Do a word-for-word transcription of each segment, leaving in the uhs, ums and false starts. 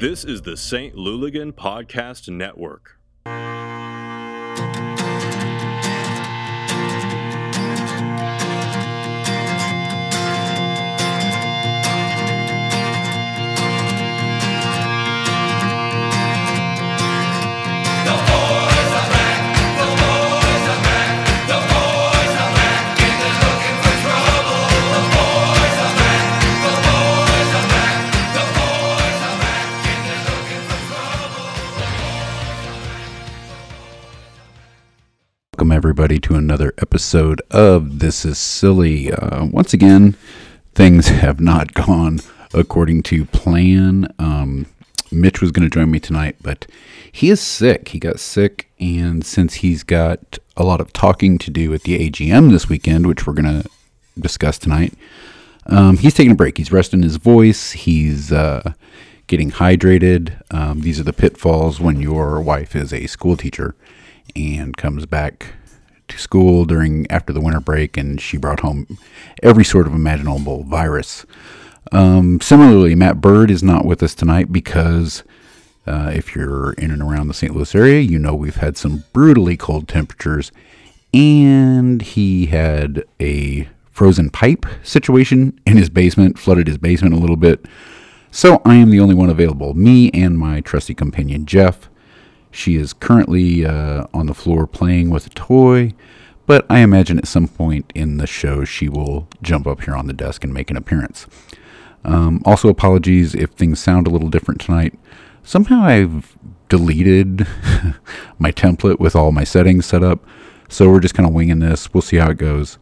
This is the Saint Louligan Podcast Network. Welcome everybody to another episode of This Is Silly. Uh, once again, things have not gone according to plan. Um, Mitch was going to join me tonight, but he is sick. He got sick, and since he's got a lot of talking to do at the A G M this weekend, which we're going to discuss tonight, um, he's taking a break. He's resting his voice. He's uh, getting hydrated. Um, these are the pitfalls when your wife is a school teacher and comes back to school during after the winter break, and she brought home every sort of imaginable virus. Um, similarly, Matt Bird is not with us tonight because uh, if you're in and around the Saint Louis area, you know we've had some brutally cold temperatures, and he had a frozen pipe situation in his basement, flooded his basement a little bit. So I am the only one available, me and my trusty companion Jeff. She is currently uh, on the floor playing with a toy, but I imagine at some point in the show she will jump up here on the desk and make an appearance. Um, also, apologies if things sound a little different tonight. Somehow I've deleted my template with all my settings set up, so we're just kind of winging this. We'll see how it goes.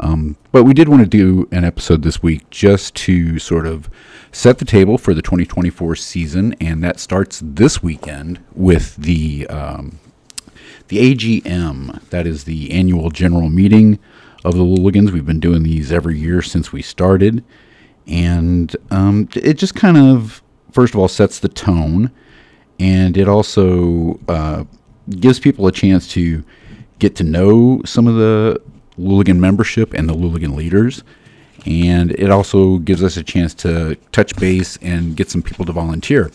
Um, but we did want to do an episode this week just to sort of set the table for the twenty twenty-four season, and that starts this weekend with the um, the A G M. That is the annual general meeting of the Louligans. We've been doing these every year since we started, and um, it just kind of, first of all, sets the tone, and it also uh, gives people a chance to get to know some of the Louligan membership and the Louligan leaders, and it also gives us a chance to touch base and get some people to volunteer.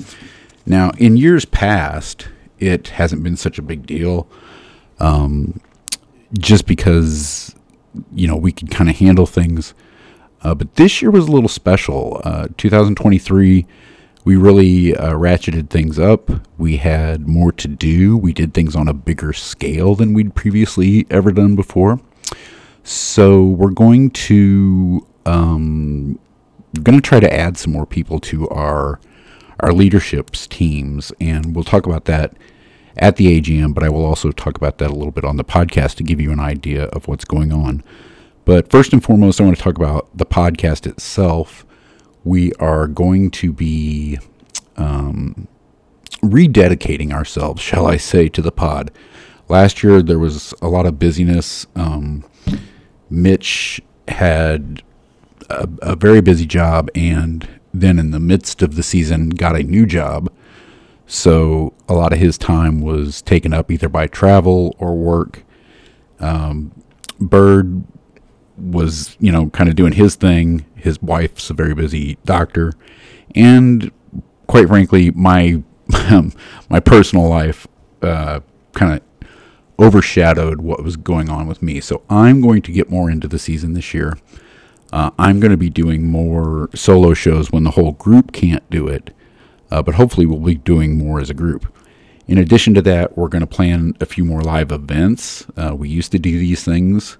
Now, in years past, it hasn't been such a big deal, um, just because, you know, we could kind of handle things. Uh, but this year was a little special. Uh, twenty twenty-three, we really uh, ratcheted things up. We had more to do. We did things on a bigger scale than we'd previously ever done before. So we're going to um, going to try to add some more people to our our leadership's teams, and we'll talk about that at the A G M. But I will also talk about that a little bit on the podcast to give you an idea of what's going on. But first and foremost, I want to talk about the podcast itself. We are going to be um, rededicating ourselves, shall I say, to the pod. Last year there was a lot of busyness. Um, Mitch had a, a very busy job, and then in the midst of the season got a new job. So a lot of his time was taken up either by travel or work. Um, Bird was, you know, kind of doing his thing. His wife's a very busy doctor. And quite frankly, my, my personal life uh, kind of overshadowed what was going on with me. So I'm going to get more into the season this year. Uh, I'm going to be doing more solo shows when the whole group can't do it, uh, but hopefully we'll be doing more as a group. In addition to that, we're going to plan a few more live events. Uh, we used to do these things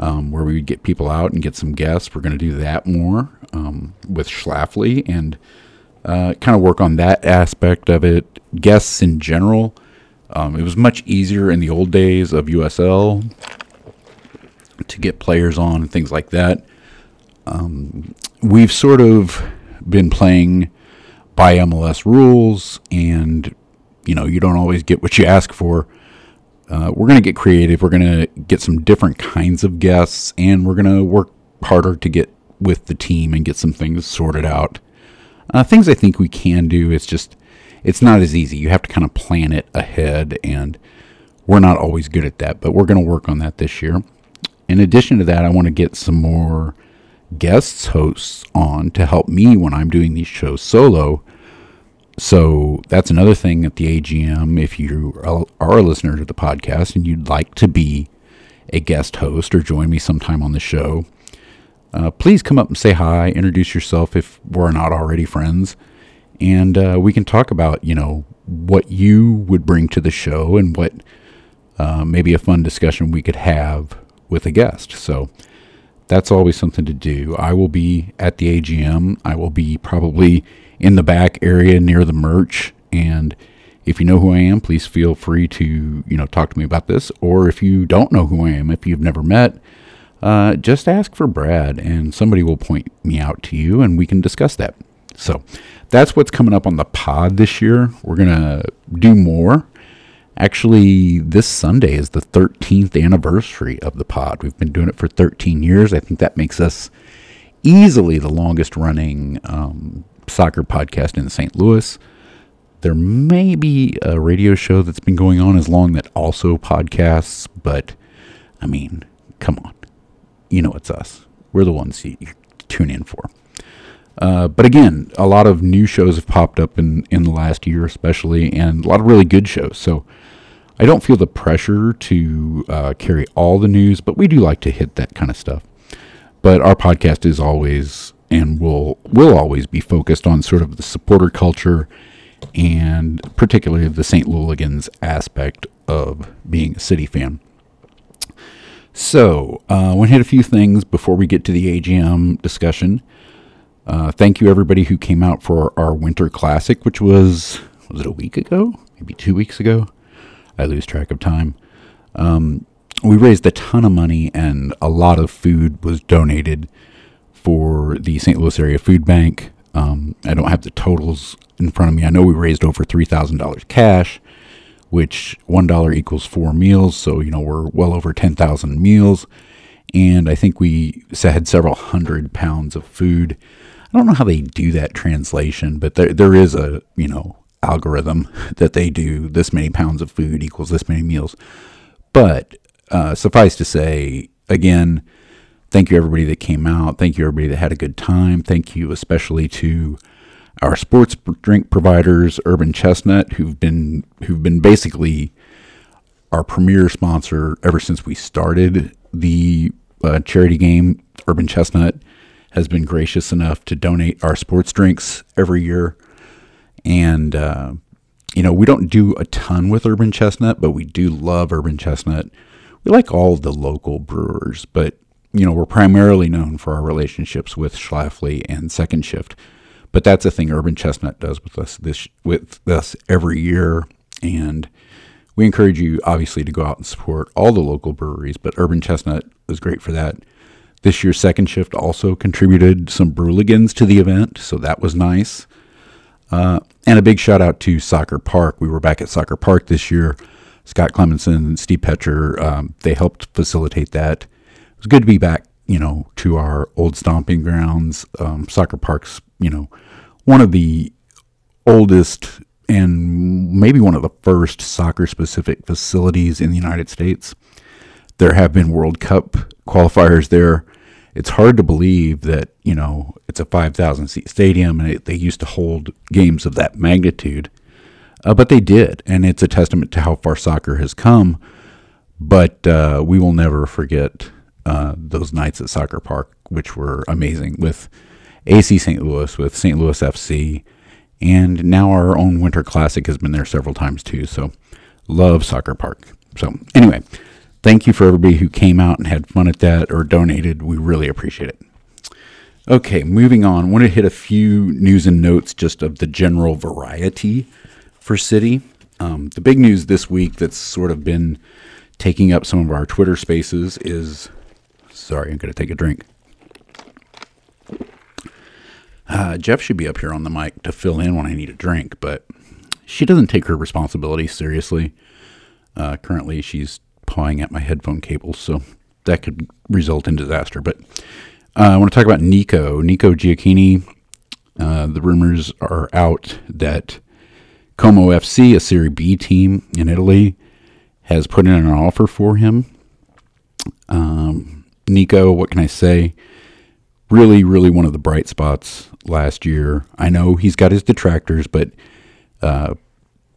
um, where we would get people out and get some guests. We're going to do that more um, with Schlafly and uh, kind of work on that aspect of it. Guests in general. Um, it was much easier in the old days of U S L to get players on and things like that. Um, we've sort of been playing by M L S rules, and, you know, you don't always get what you ask for. Uh, we're going to get creative. We're going to get some different kinds of guests, and we're going to work harder to get with the team and get some things sorted out. Uh, things I think we can do. It's just... It's not as easy. You have to kind of plan it ahead, and we're not always good at that, but we're going to work on that this year. In addition to that, I want to get some more guests hosts on to help me when I'm doing these shows solo. So that's another thing at the A G M. If you are a listener to the podcast and you'd like to be a guest host or join me sometime on the show, uh, please come up and say hi, introduce yourself if we're not already friends, and uh, we can talk about, you know, what you would bring to the show and what uh, maybe a fun discussion we could have with a guest. So that's always something to do. I will be at the A G M. I will be probably in the back area near the merch. And if you know who I am, please feel free to, you know, talk to me about this. Or if you don't know who I am, if you've never met, uh, just ask for Brad and somebody will point me out to you and we can discuss that. So that's what's coming up on the pod this year. We're going to do more. Actually, this Sunday is the thirteenth anniversary of the pod. We've been doing it for thirteen years. I think that makes us easily the longest running um, soccer podcast in Saint Louis. There may be a radio show that's been going on as long that also podcasts, but I mean, come on. You know it's us. We're the ones you tune in for. Uh, but again, a lot of new shows have popped up in, in the last year especially, and a lot of really good shows. So I don't feel the pressure to uh, carry all the news, but we do like to hit that kind of stuff. But our podcast is always and will will always be focused on sort of the supporter culture and particularly the Saint Louligan's aspect of being a city fan. So I uh, want to hit a few things before we get to the A G M discussion. Uh, thank you, everybody who came out for our Winter Classic, which was, was it a week ago? Maybe two weeks ago? I lose track of time. Um, we raised a ton of money, and a lot of food was donated for the Saint Louis Area Food Bank. Um, I don't have the totals in front of me. I know we raised over three thousand dollars cash, which one dollar equals four meals, so you know we're well over ten thousand meals. And I think we had several hundred pounds of food. I don't know how they do that translation, but there there is a, you know, algorithm that they do. This many pounds of food equals this many meals. But uh, suffice to say, again, thank you everybody that came out. Thank you everybody that had a good time. Thank you especially to our sports drink providers, Urban Chestnut, who've been who've been basically our premier sponsor ever since we started the uh, charity game. Urban Chestnut has been gracious enough to donate our sports drinks every year. And, uh, you know, we don't do a ton with Urban Chestnut, but we do love Urban Chestnut. We like all the local brewers, but, you know, we're primarily known for our relationships with Schlafly and Second Shift. But that's a thing Urban Chestnut does with us this with us every year. And we encourage you, obviously, to go out and support all the local breweries, but Urban Chestnut is great for that. This year's Second Shift also contributed some Brewligans to the event, so that was nice. Uh, and a big shout out to Soccer Park. We were back at Soccer Park this year. Scott Clemenson and Steve Petcher, um, they helped facilitate that. It was good to be back, you know, to our old stomping grounds. Um, Soccer Park's, you know, one of the oldest and maybe one of the first soccer-specific facilities in the United States. There have been World Cup qualifiers there. It's hard to believe that, you know, it's a five thousand seat stadium and it, they used to hold games of that magnitude, uh, but they did. And it's a testament to how far soccer has come. But uh, we will never forget uh, those nights at Soccer Park, which were amazing, with A C Saint Louis, with Saint Louis F C, and now our own Winter Classic has been there several times too. So love Soccer Park. So anyway, thank you for everybody who came out and had fun at that or donated. We really appreciate it. Okay, moving on. I want to hit a few news and notes just of the general variety for City. Um, the big news this week that's sort of been taking up some of our Twitter spaces is... Sorry, I'm going to take a drink. Uh, Jeff should be up here on the mic to fill in when I need a drink, but she doesn't take her responsibility seriously. Uh, currently, she's pawing at my headphone cables, so that could result in disaster. But uh, I want to talk about Nico. Nico Gioacchini. Uh, the rumors are out that Como F C, a Serie B team in Italy, has put in an offer for him. Um, Nico, what can I say? Really, really one of the bright spots last year. I know he's got his detractors, but uh,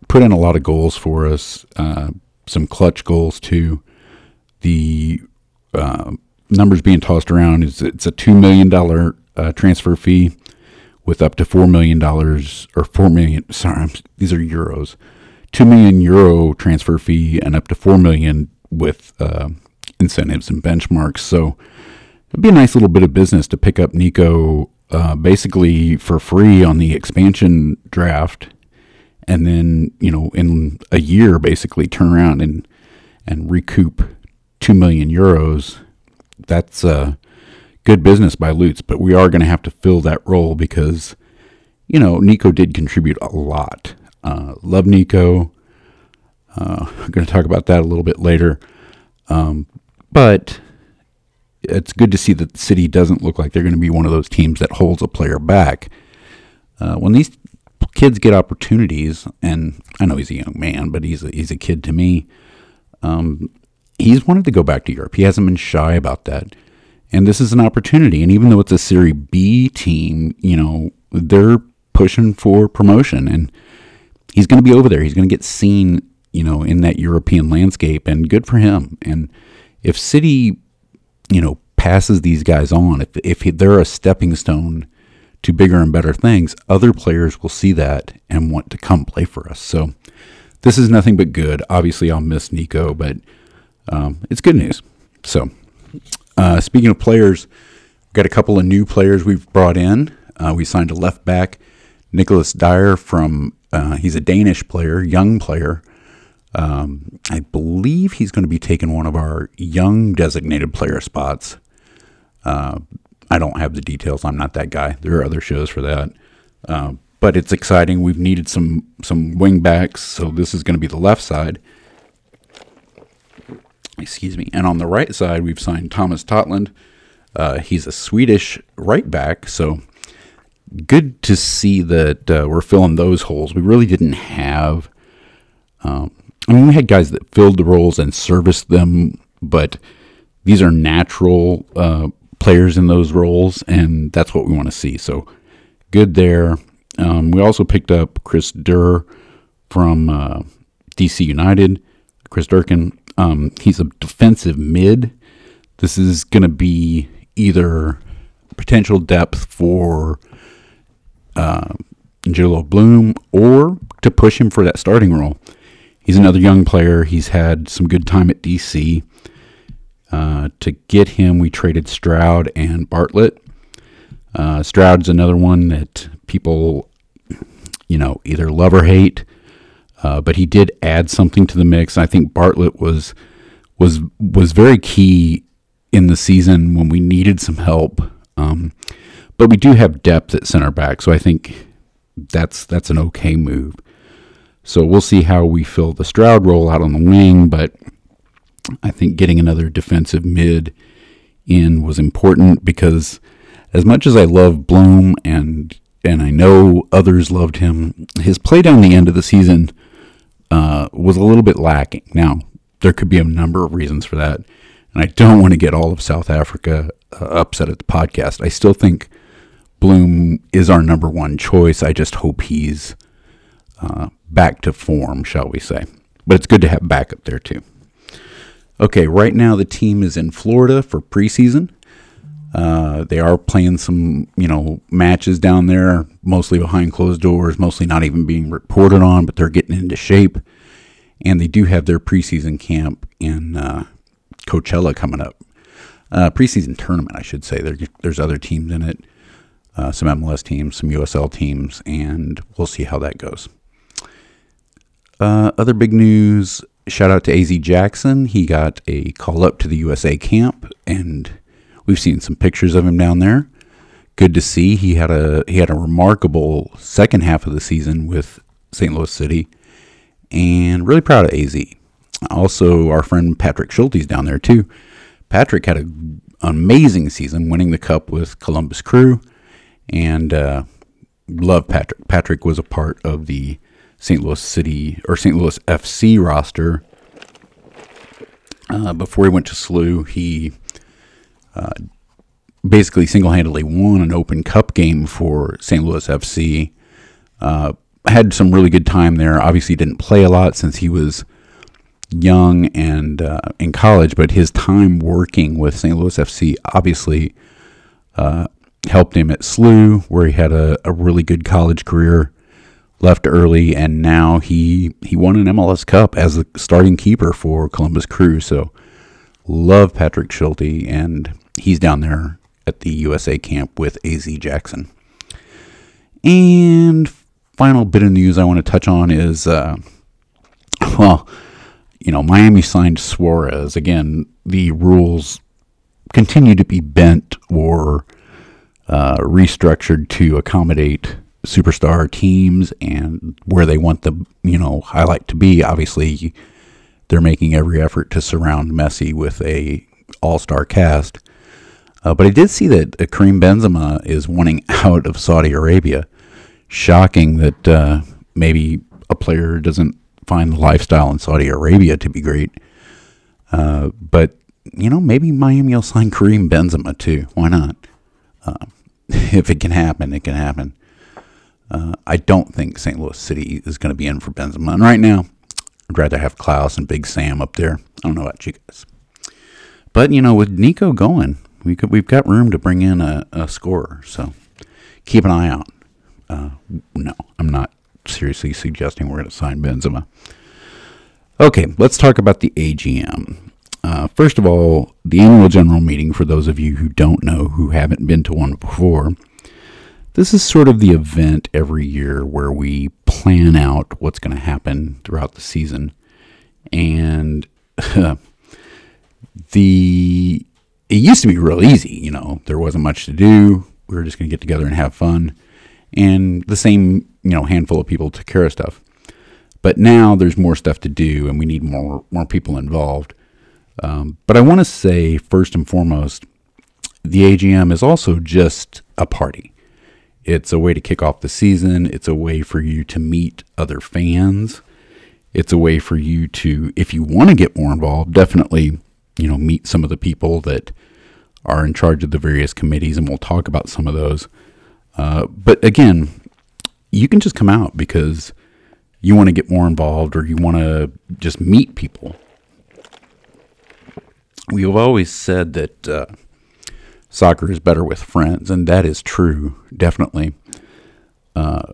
put in a lot of goals for us, uh, some clutch goals too. The uh, numbers being tossed around is it's a two million dollars uh, transfer fee with up to four million dollars or four million dollars, sorry, I'm, these are euros, two million dollars euro transfer fee and up to four million dollars with uh, incentives and benchmarks. So it'd be a nice little bit of business to pick up Nico uh, basically for free on the expansion draft, and then, you know, in a year basically turn around and, and recoup two million euros. That's uh, good business by Lutz, but we are going to have to fill that role because, you know, Nico did contribute a lot. Uh, love Nico. Uh, I'm going to talk about that a little bit later. Um, but it's good to see that the city doesn't look like they're going to be one of those teams that holds a player back. Uh, when these kids get opportunities, and I know he's a young man, but he's a, he's a kid to me. Um, he's wanted to go back to Europe. He hasn't been shy about that. And this is an opportunity. And even though it's a Serie B team, you know, they're pushing for promotion, and he's going to be over there. He's going to get seen, you know, in that European landscape, and good for him. And if City, you know, passes these guys on, if if they're a stepping stone to bigger and better things, other players will see that and want to come play for us. So this is nothing but good. Obviously, I'll miss Nico, but um, it's good news. So uh, speaking of players, we've got a couple of new players we've brought in. Uh, we signed a left back, Nicholas Dyer from... Uh, he's a Danish player, young player. Um, I believe he's going to be taking one of our young designated player spots. Uh, I don't have the details. I'm not that guy. There are other shows for that. Uh, but it's exciting. We've needed some some wing backs, so this is going to be the left side. Excuse me. And on the right side, we've signed Thomas Totland. Uh, he's a Swedish right back, so... Good to see that uh, we're filling those holes. We really didn't have, um, I mean, we had guys that filled the roles and serviced them, but these are natural uh, players in those roles, and that's what we want to see. So good there. Um, we also picked up Chris Durr from uh, D C United, Chris Durkin. Um, he's a defensive mid. This is going to be either potential depth for... Uh, Julio Bloom, or to push him for that starting role. He's another young player. He's had some good time at D C. Uh, to get him, we traded Stroud and Bartlett. Uh, Stroud's another one that people, you know, either love or hate, uh, but he did add something to the mix. I think Bartlett was was was very key in the season when we needed some help. Um, But we do have depth at center back, so I think that's that's an okay move. So we'll see how we fill the Stroud role out on the wing, but I think getting another defensive mid in was important because as much as I love Bloom and and I know others loved him, his play down the end of the season uh, was a little bit lacking. Now, there could be a number of reasons for that, and I don't want to get all of South Africa uh, upset at the podcast. I still think... Bloom is our number one choice. I just hope he's uh, back to form, shall we say. But it's good to have backup there, too. Okay, right now the team is in Florida for preseason. Uh, they are playing some, you know, matches down there, mostly behind closed doors, mostly not even being reported on, but they're getting into shape. And they do have their preseason camp in uh, Coachella coming up. Uh, preseason tournament, I should say. There, there's other teams in it. Uh, some M L S teams, some U S L teams, and we'll see how that goes. Uh, other big news, shout out to A Z Jackson. He got a call up to the U S A camp, and we've seen some pictures of him down there. Good to see. He had a he had a remarkable second half of the season with Saint Louis City, and really proud of A Z. Also, our friend Patrick Schulte's down there too. Patrick had an amazing season, winning the cup with Columbus Crew. And uh, love Patrick. Patrick was a part of the Saint Louis City or Saint Louis F C roster. Uh, before he went to S L U, he uh, basically single-handedly won an Open Cup game for Saint Louis F C. Uh, had some really good time there. Obviously didn't play a lot since he was young and uh, in college, but his time working with Saint Louis F C obviously uh, helped him at S L U, where he had a, a really good college career, left early, and now he he won an M L S Cup as the starting keeper for Columbus Crew. So love Patrick Schulte, and he's down there at the U S A camp with A Z Jackson. And final bit of news I want to touch on is, uh, well, you know, Miami signed Suarez. Again, the rules continue to be bent or uh, restructured to accommodate superstar teams and where they want the, you know, highlight to be. Obviously, they're making every effort to surround Messi with a all-star cast. Uh, but I did see that uh, Kareem Benzema is wanting out of Saudi Arabia. Shocking that uh, maybe a player doesn't find the lifestyle in Saudi Arabia to be great. Uh, but, you know, maybe Miami will sign Kareem Benzema too. Why not? Uh, if it can happen, it can happen. Uh, I don't think Saint Louis City is going to be in for Benzema. And right now, I'd rather have Klaus and Big Sam up there. I don't know about you guys. But, you know, with Nico going, we could, we've got room to bring in a, a scorer. So keep an eye out. Uh, no, I'm not seriously suggesting we're going to sign Benzema. Okay, let's talk about the A G M. Uh, first of all, the annual general meeting, for those of you who don't know, who haven't been to one before, this is sort of the event every year where we plan out what's going to happen throughout the season. And uh, the it used to be real easy, you know. There wasn't much to do. We were just going to get together and have fun. And the same, you know, handful of people took care of stuff. But now there's more stuff to do, and we need more, more people involved. Um, but I want to say, first and foremost, the A G M is also just a party. It's a way to kick off the season. It's a way for you to meet other fans. It's a way for you to, if you want to get more involved, definitely, you know, meet some of the people that are in charge of the various committees, and we'll talk about some of those. Uh, but again, you can just come out because you want to get more involved or you want to just meet people. We've always said that uh, soccer is better with friends, and that is true, definitely. Uh,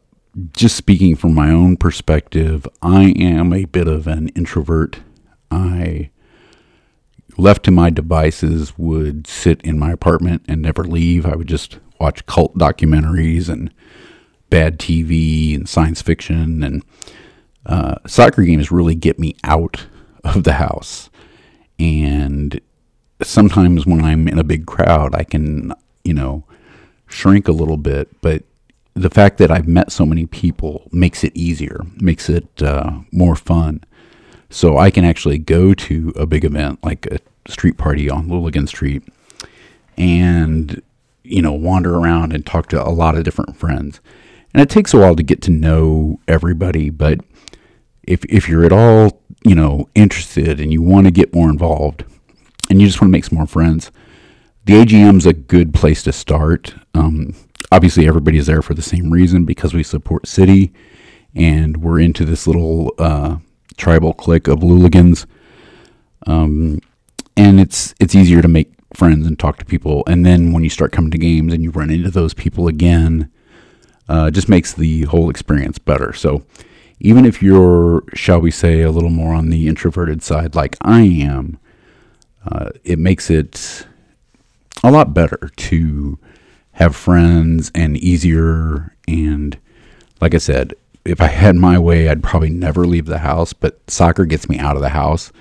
just speaking from my own perspective, I am a bit of an introvert. I, left to my devices, would sit in my apartment and never leave. I would just watch cult documentaries and bad T V and science fiction, and uh, soccer games really get me out of the house. And sometimes when I'm in a big crowd, I can, you know, shrink a little bit, but the fact that I've met so many people makes it easier, makes it uh, more fun. So I can actually go to a big event like a street party on Louligan Street and, you know, wander around and talk to a lot of different friends. And it takes a while to get to know everybody, but if if you're at all, you know, interested and you want to get more involved and you just want to make some more friends, the A G M's a good place to start. Um, obviously, everybody's there for the same reason, because we support City and we're into this little uh, tribal clique of Louligans. Um, and it's it's easier to make friends and talk to people, and then when you start coming to games and you run into those people again, uh, just makes the whole experience better. So even if you're, shall we say, a little more on the introverted side like I am, uh, it makes it a lot better to have friends and easier. And like I said, if I had my way, I'd probably never leave the house, but soccer gets me out of the house,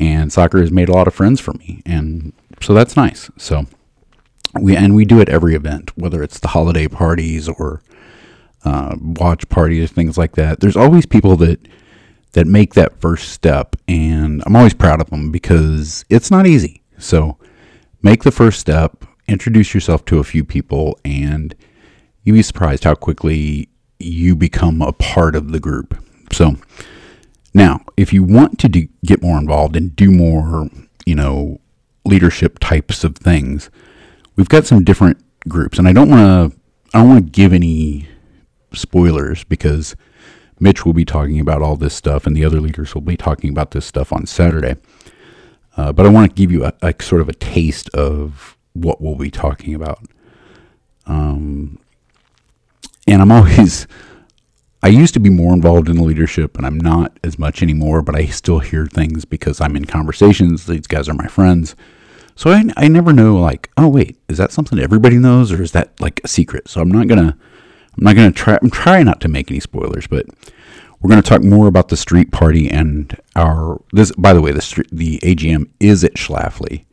and soccer has made a lot of friends for me, and so that's nice. So we and we do it every event, whether it's the holiday parties or uh, watch parties, things like that. There's always people that that make that first step, and I'm always proud of them because it's not easy. So make the first step, introduce yourself to a few people, and you'd be surprised how quickly you become a part of the group. So now, if you want to do, get more involved and do more, you know, leadership types of things, we've got some different groups, and I don't want to, I don't want to give any spoilers because Mitch will be talking about all this stuff, and the other leaders will be talking about this stuff on Saturday. Uh, but I want to give you a, a sort of a taste of what we'll be talking about. Um, and I'm always, I used to be more involved in the leadership, and I'm not as much anymore, but I still hear things because I'm in conversations. These guys are my friends. So I, I never know, like, oh, wait, is that something everybody knows, or is that like a secret? So I'm not going to, I'm not going to try, I'm trying not to make any spoilers, but we're going to talk more about the street party and our, this, by the way, the street, the A G M is at Schlafly,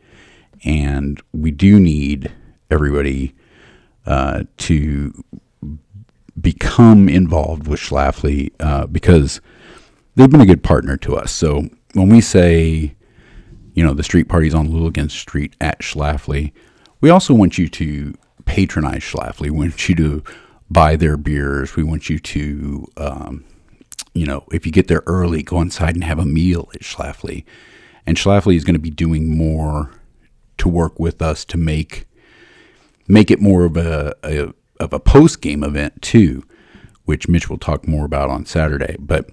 and we do need everybody uh, to become involved with Schlafly uh, because they've been a good partner to us. So when we say, you know, the street party's on Louligan Street at Schlafly, we also want you to patronize Schlafly. We want you to buy their beers. We want you to, um, you know, if you get there early, go inside and have a meal at Schlafly. And Schlafly is going to be doing more to work with us to make make it more of a, a of a post game event too, which Mitch will talk more about on Saturday. But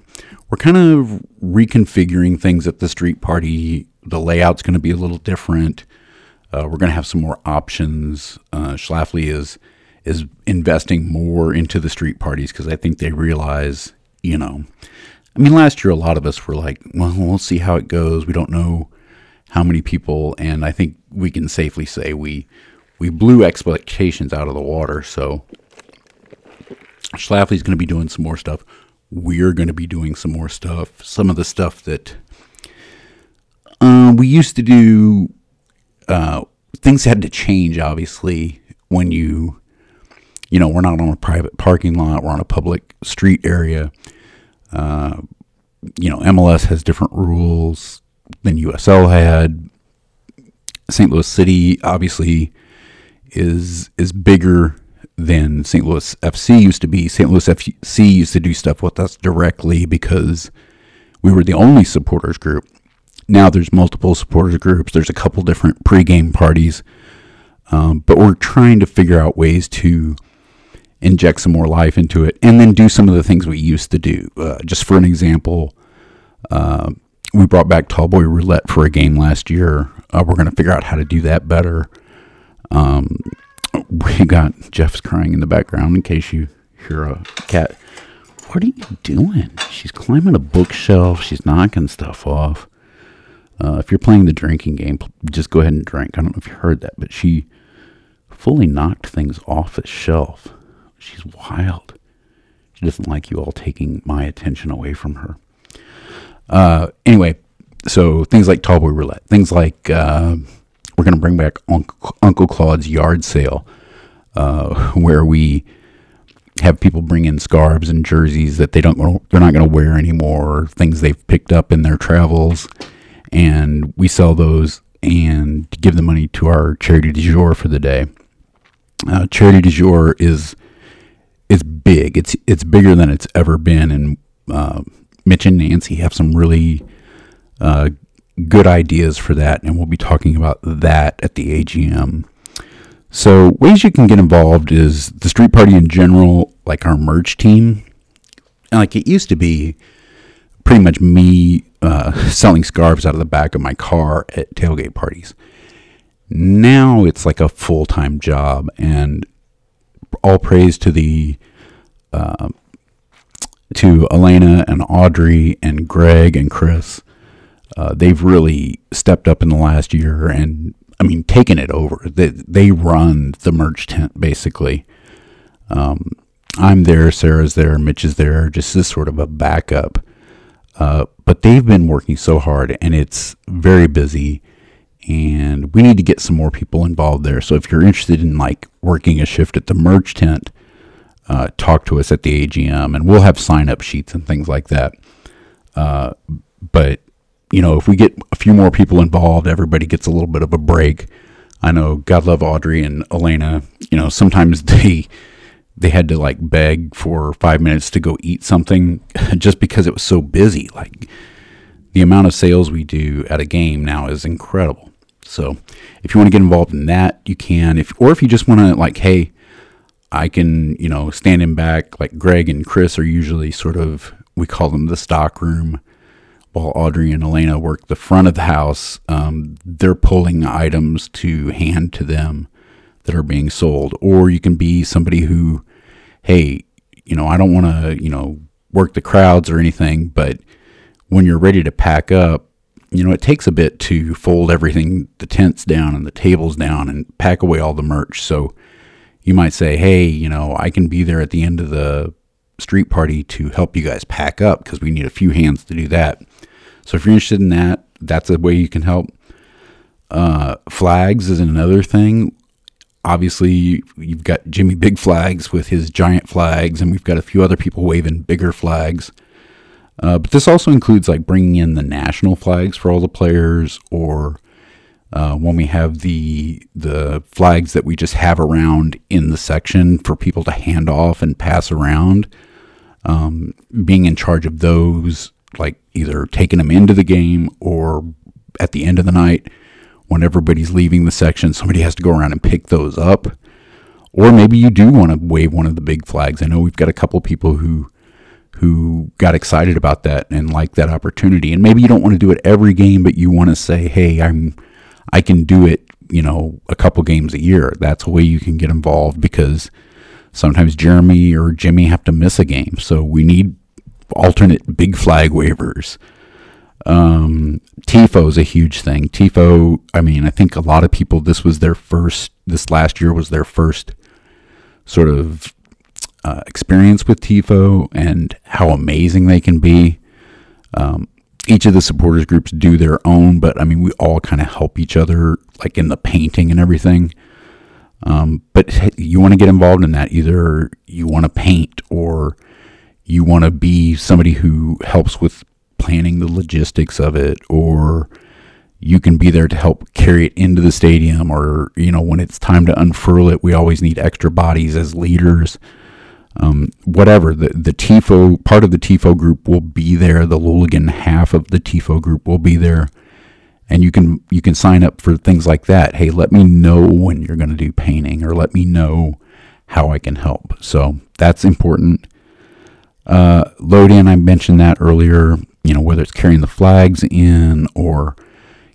we're kind of reconfiguring things at the street party. The layout's going to be a little different. Uh, we're going to have some more options. Uh, Schlafly is. is investing more into the street parties because I think they realize, you know, I mean, last year a lot of us were like, well, we'll see how it goes. We don't know how many people, and I think we can safely say we we blew expectations out of the water. So Schlafly's going to be doing some more stuff. We're going to be doing some more stuff. Some of the stuff that uh, we used to do, uh, things had to change, obviously, when you, you know, we're not on a private parking lot. We're on a public street area. Uh, you know, M L S has different rules than U S L had. Saint Louis City obviously is is bigger than Saint Louis F C used to be. Saint Louis F C used to do stuff with us directly because we were the only supporters group. Now there's multiple supporters groups. There's a couple different pregame parties. Um, but we're trying to figure out ways to inject some more life into it, and then do some of the things we used to do. Uh, just for an example, uh, we brought back Tallboy Roulette for a game last year. Uh, we're going to figure out how to do that better. Um, we got Jeff's crying in the background in case you hear a cat. What are you doing? She's climbing a bookshelf. She's knocking stuff off. Uh, if you're playing the drinking game, just go ahead and drink. I don't know if you heard that, but she fully knocked things off the shelf. She's wild. She doesn't like you all taking my attention away from her. Uh, anyway, so things like Tallboy Roulette, things like uh, we're going to bring back Uncle, Uncle Claude's yard sale, uh, where we have people bring in scarves and jerseys that they don't gonna, they're not going to wear anymore, things they've picked up in their travels, and we sell those and give the money to our charity du jour for the day. Uh, charity du jour is It's big. It's it's bigger than it's ever been, and uh, Mitch and Nancy have some really uh, good ideas for that, and we'll be talking about that at the A G M. So ways you can get involved is the street party in general, like our merch team. Like it used to be pretty much me uh, selling scarves out of the back of my car at tailgate parties. Now it's like a full-time job, and all praise to the uh, to Elena and Audrey and Greg and Chris. Uh, they've really stepped up in the last year, and I mean, taken it over. They they run the merch tent basically. Um, I'm there, Sarah's there, Mitch is there, just as sort of a backup. Uh, but they've been working so hard, and it's very busy. And we need to get some more people involved there. So if you're interested in like working a shift at the merch tent, uh, talk to us at the A G M, and we'll have sign-up sheets and things like that. Uh, but you know, if we get a few more people involved, everybody gets a little bit of a break. I know, God love Audrey and Elena. You know, sometimes they they had to like beg for five minutes to go eat something just because it was so busy. Like the amount of sales we do at a game now is incredible. So if you want to get involved in that, you can. If or if you just want to, like, hey, I can, you know, stand in back. Like Greg and Chris are usually sort of we call them the stock room. While Audrey and Elena work the front of the house, um, they're pulling items to hand to them that are being sold. Or you can be somebody who, hey, you know, I don't want to, you know, work the crowds or anything, but when you're ready to pack up, you know, it takes a bit to fold everything, the tents down and the tables down and pack away all the merch. So you might say, hey, you know, I can be there at the end of the street party to help you guys pack up because we need a few hands to do that. So if you're interested in that, that's a way you can help. Uh, flags is another thing. Obviously, you've got Jimmy Big Flags with his giant flags, and we've got a few other people waving bigger flags. Uh, but this also includes like bringing in the national flags for all the players, or uh, when we have the the flags that we just have around in the section for people to hand off and pass around. Um, being in charge of those, like either taking them into the game or at the end of the night, when everybody's leaving the section, somebody has to go around and pick those up. Or maybe you do want to wave one of the big flags. I know we've got a couple people who who got excited about that and liked that opportunity. And maybe you don't want to do it every game, but you want to say, hey, I'm I can do it, you know, a couple games a year. That's a way you can get involved, because sometimes Jeremy or Jimmy have to miss a game. So we need alternate big flag wavers. Um, T I F O is a huge thing. T I F O, I mean, I think a lot of people, this was their first, this last year was their first sort of uh, experience with T I F O and how amazing they can be. Um, each of the supporters groups do their own, but I mean, we all kind of help each other, like in the painting and everything. Um, but you want to get involved in that. Either you want to paint, or you want to be somebody who helps with planning the logistics of it, or you can be there to help carry it into the stadium, or, you know, when it's time to unfurl it, we always need extra bodies as leaders. Um, whatever, the, the T I F O, part of the T I F O group will be there, the Louligan half of the T I F O group will be there, and you can, you can sign up for things like that. Hey, let me know when you're going to do painting, or let me know how I can help. So that's important. Uh, load in, I mentioned that earlier. You know, whether it's carrying the flags in, or,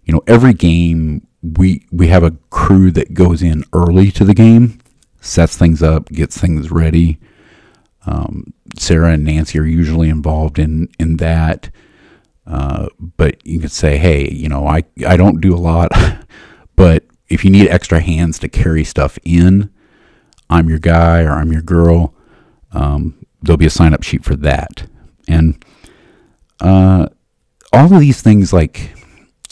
you know, every game we we have a crew that goes in early to the game, sets things up, gets things ready. Um, Sarah and Nancy are usually involved in in that. Uh, but you could say, hey, you know, I, I don't do a lot, but if you need extra hands to carry stuff in, I'm your guy or I'm your girl. Um, there'll be a sign up sheet for that. And Uh, all of these things, like,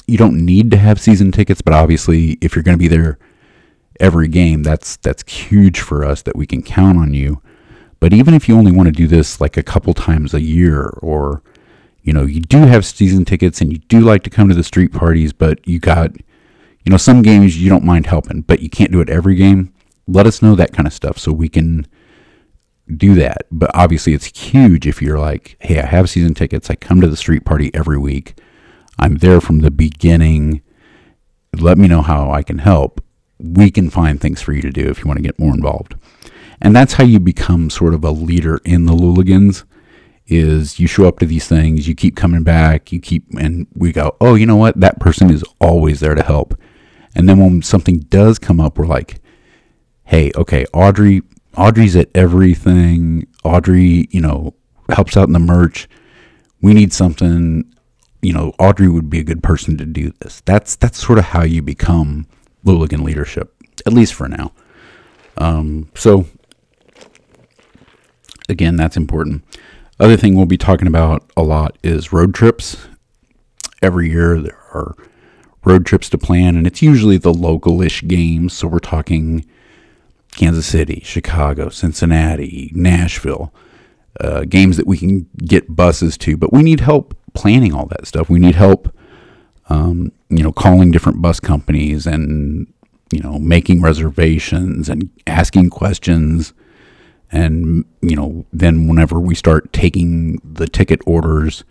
you don't need to have season tickets, but obviously if you're going to be there every game, that's, that's huge for us that we can count on you. But even if you only want to do this like a couple times a year, or, you know, you do have season tickets and you do like to come to the street parties, but you got, you know, some games you don't mind helping, but you can't do it every game. Let us know that kind of stuff so we can do that. But obviously it's huge if you're like, hey, I have season tickets, I come to the street party every week, I'm there from the beginning, let me know how I can help. We can find things for you to do if you want to get more involved. And that's how you become sort of a leader in the Louligans, is you show up to these things, you keep coming back, you keep, and we go, oh, you know what, that person is always there to help. And then when something does come up, we're like, hey, okay, Audrey Audrey's at everything. Audrey, you know, helps out in the merch. We need something, you know, Audrey would be a good person to do this. That's that's sort of how you become Louligan leadership, at least for now. Um, so, again, that's important. Other thing we'll be talking about a lot is road trips. Every year there are road trips to plan, and it's usually the local-ish games. So we're talking Kansas City, Chicago, Cincinnati, Nashville, uh, games that we can get buses to, but we need help planning all that stuff. We need help, um, you know, calling different bus companies and, you know, making reservations and asking questions. And, you know, then whenever we start taking the ticket orders,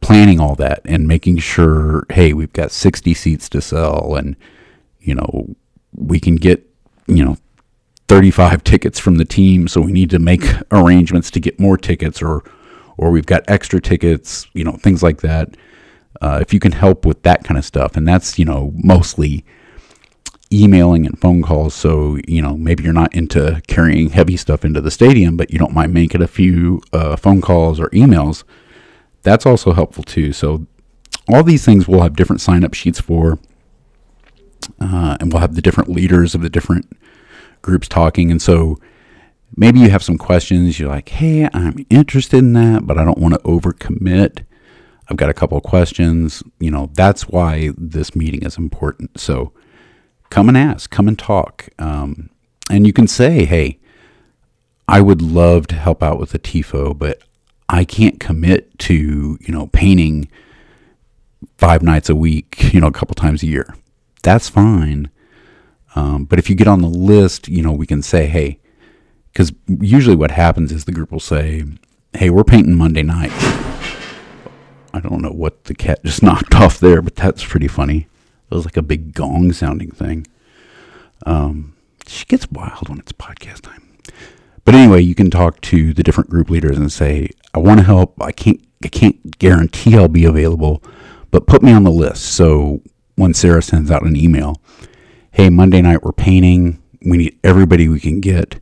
planning all that and making sure, hey, we've got sixty seats to sell, and, you know, we can get, you know, thirty-five tickets from the team, so we need to make arrangements to get more tickets, or or we've got extra tickets, you know, things like that. Uh, if you can help with that kind of stuff, and that's, you know, mostly emailing and phone calls. So, you know, maybe you're not into carrying heavy stuff into the stadium, but you don't mind making a few uh, phone calls or emails. That's also helpful too. So all these things we'll have different sign-up sheets for, uh, and we'll have the different leaders of the different groups talking. And so maybe you have some questions. You're like, hey, I'm interested in that, but I don't want to overcommit. I've got a couple of questions. You know, that's why this meeting is important. So come and ask, come and talk. Um, and you can say, hey, I would love to help out with the T I F O, but I can't commit to, you know, painting five nights a week, you know, a couple times a year. That's fine. Um, but if you get on the list, you know, we can say, hey, because usually what happens is the group will say, hey, we're painting Monday night. I don't know what the cat just knocked off there, but that's pretty funny. It was like a big gong sounding thing. Um, she gets wild when it's podcast time. But anyway, you can talk to the different group leaders and say, I want to help. I can't, I can't guarantee I'll be available, but put me on the list. So when Sarah sends out an email, hey, Monday night we're painting. We need everybody we can get.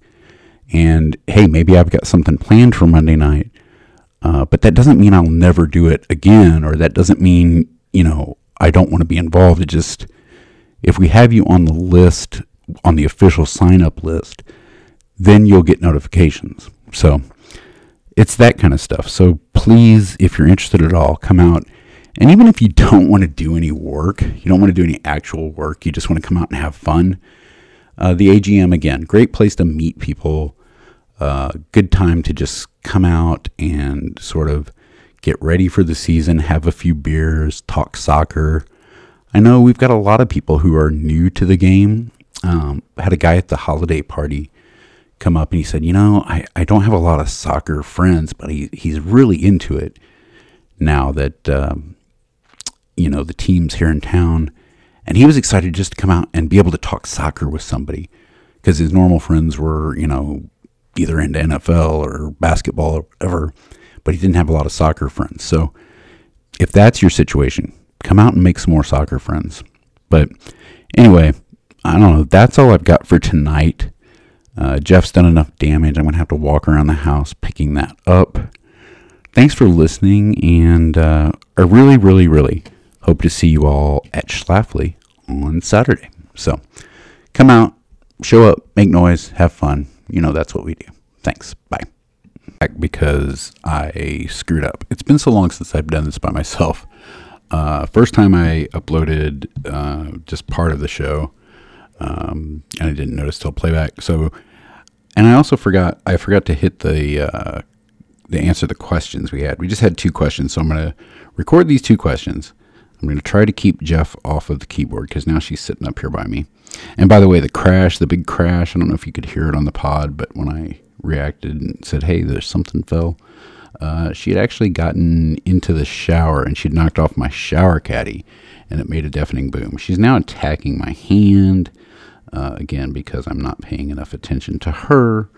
And hey, maybe I've got something planned for Monday night. Uh, but that doesn't mean I'll never do it again, or that doesn't mean, you know, I don't want to be involved. It just, if we have you on the list, on the official sign-up list, then you'll get notifications. So it's that kind of stuff. So please, if you're interested at all, come out. And even if you don't want to do any work, you don't want to do any actual work, you just want to come out and have fun, uh, the A G M, again, great place to meet people. Uh, good time to just come out and sort of get ready for the season, have a few beers, talk soccer. I know we've got a lot of people who are new to the game. Um, I had a guy at the holiday party come up and he said, you know, I, I don't have a lot of soccer friends, but he, he's really into it now that, um, you know, the team's here in town. And he was excited just to come out and be able to talk soccer with somebody because his normal friends were, you know, either into N F L or basketball or whatever, but he didn't have a lot of soccer friends. So if that's your situation, come out and make some more soccer friends. But anyway, I don't know. That's all I've got for tonight. Uh, Jeff's done enough damage. I'm going to have to walk around the house picking that up. Thanks for listening, and uh, I really, really, really hope to see you all at Schlafly on Saturday. So come out, show up, make noise, have fun. You know, that's what we do. Thanks. Bye. Because I screwed up. It's been so long since I've done this by myself. Uh, first time I uploaded uh, just part of the show, um, and I didn't notice till playback. So, and I also forgot. I forgot to hit the uh, the answer the questions we had. We just had two questions, so I'm going to record these two questions. I'm going to try to keep Jeff off of the keyboard because now she's sitting up here by me. And by the way, the crash, the big crash, I don't know if you could hear it on the pod, but when I reacted and said, hey, there's something fell, uh, she had actually gotten into the shower and she'd knocked off my shower caddy and it made a deafening boom. She's now attacking my hand, uh, again, because I'm not paying enough attention to her.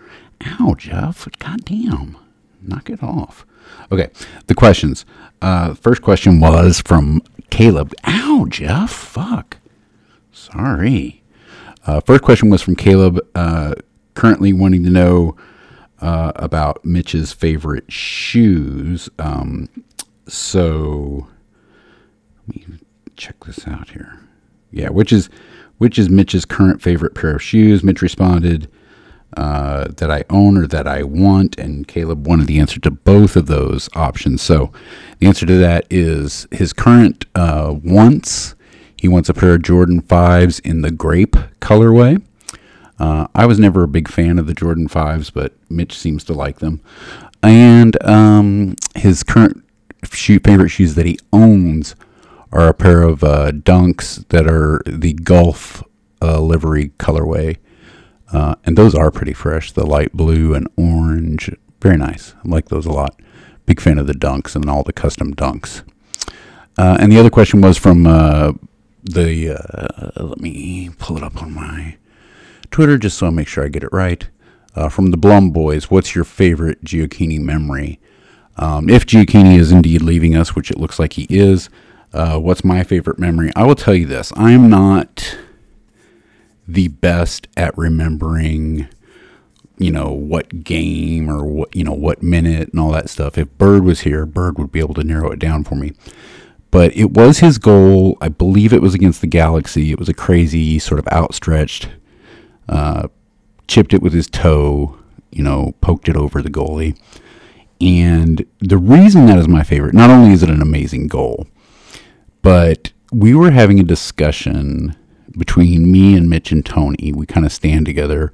Ow, Jeff, goddamn, knock it off. Okay, the questions. Uh, first question was from Caleb. Ow, Jeff, fuck. Sorry. Uh, first question was from Caleb, uh, currently wanting to know uh, about Mitch's favorite shoes. Um, so let me check this out here. Yeah, which is which is Mitch's current favorite pair of shoes? Mitch responded, Uh, that I own or that I want, and Caleb wanted the answer to both of those options. So the answer to that is his current uh, wants. He wants a pair of Jordan fives in the grape colorway. Uh, I was never a big fan of the Jordan fives, but Mitch seems to like them. And um, his current shoe, favorite shoes that he owns are a pair of uh, Dunks that are the golf uh, livery colorway. Uh, and those are pretty fresh, the light blue and orange. Very nice. I like those a lot. Big fan of the Dunks and all the custom Dunks. Uh, and the other question was from uh, the, uh, let me pull it up on my Twitter just so I make sure I get it right. Uh, from the Blum Boys, what's your favorite Gioacchini memory? Um, if Gioacchini is indeed leaving us, which it looks like he is, uh, what's my favorite memory? I will tell you this. I am not the best at remembering, you know, what game or what, you know, what minute and all that stuff. If Bird was here, Bird would be able to narrow it down for me. But it was his goal. I believe it was against the Galaxy. It was a crazy sort of outstretched, uh, chipped it with his toe, you know, poked it over the goalie. And the reason that is my favorite, not only is it an amazing goal, but we were having a discussion between me and Mitch and Tony. We kind of stand together.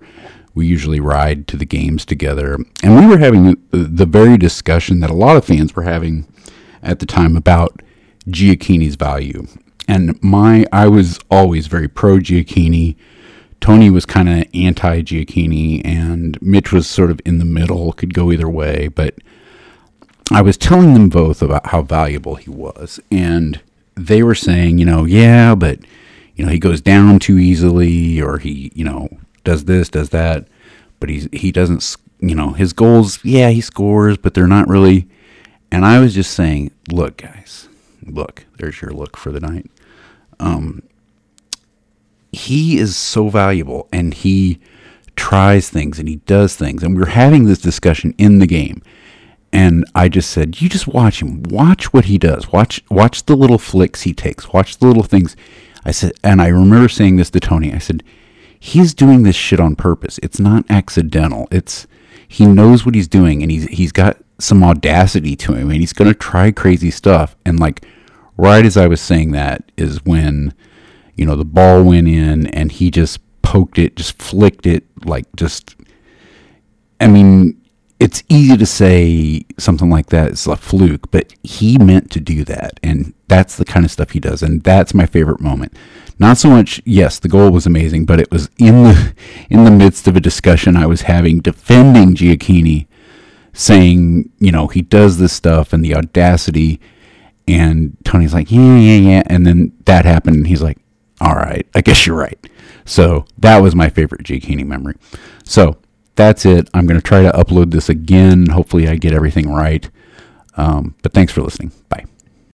We usually ride to the games together. And we were having the very discussion that a lot of fans were having at the time about Gioacchini's value. And my I was always very pro-Gioacchini. Tony was kind of anti-Gioacchini, and Mitch was sort of in the middle, could go either way. But I was telling them both about how valuable he was. And they were saying, you know, yeah, but, you know, he goes down too easily, or he, you know, does this, does that. But he's, he doesn't, you know, his goals, yeah, he scores, but they're not really. And I was just saying, look, guys, look, there's your look for the night. Um, He is so valuable, and he tries things and he does things. And we were having this discussion in the game, and I just said, you just watch him. Watch what he does. Watch watch the little flicks he takes. Watch the little things. I said, and I remember saying this to Tony. I said, he's doing this shit on purpose. It's not accidental. It's he knows what he's doing, and he's he's got some audacity to him, and he's gonna try crazy stuff. And like right as I was saying that is when, you know, the ball went in, and he just poked it, just flicked it, like just, I mean, it's easy to say something like that, it's a fluke, but he meant to do that, and that's the kind of stuff he does, and that's my favorite moment. Not so much, yes, the goal was amazing, but it was in the in the midst of a discussion I was having, defending Gioacchini, saying, you know, he does this stuff, and the audacity, and Tony's like, yeah, yeah, yeah, and then that happened, and he's like, all right, I guess you're right. So that was my favorite Gioacchini memory. So that's it. I'm going to try to upload this again. Hopefully I get everything right. Um, but thanks for listening. Bye.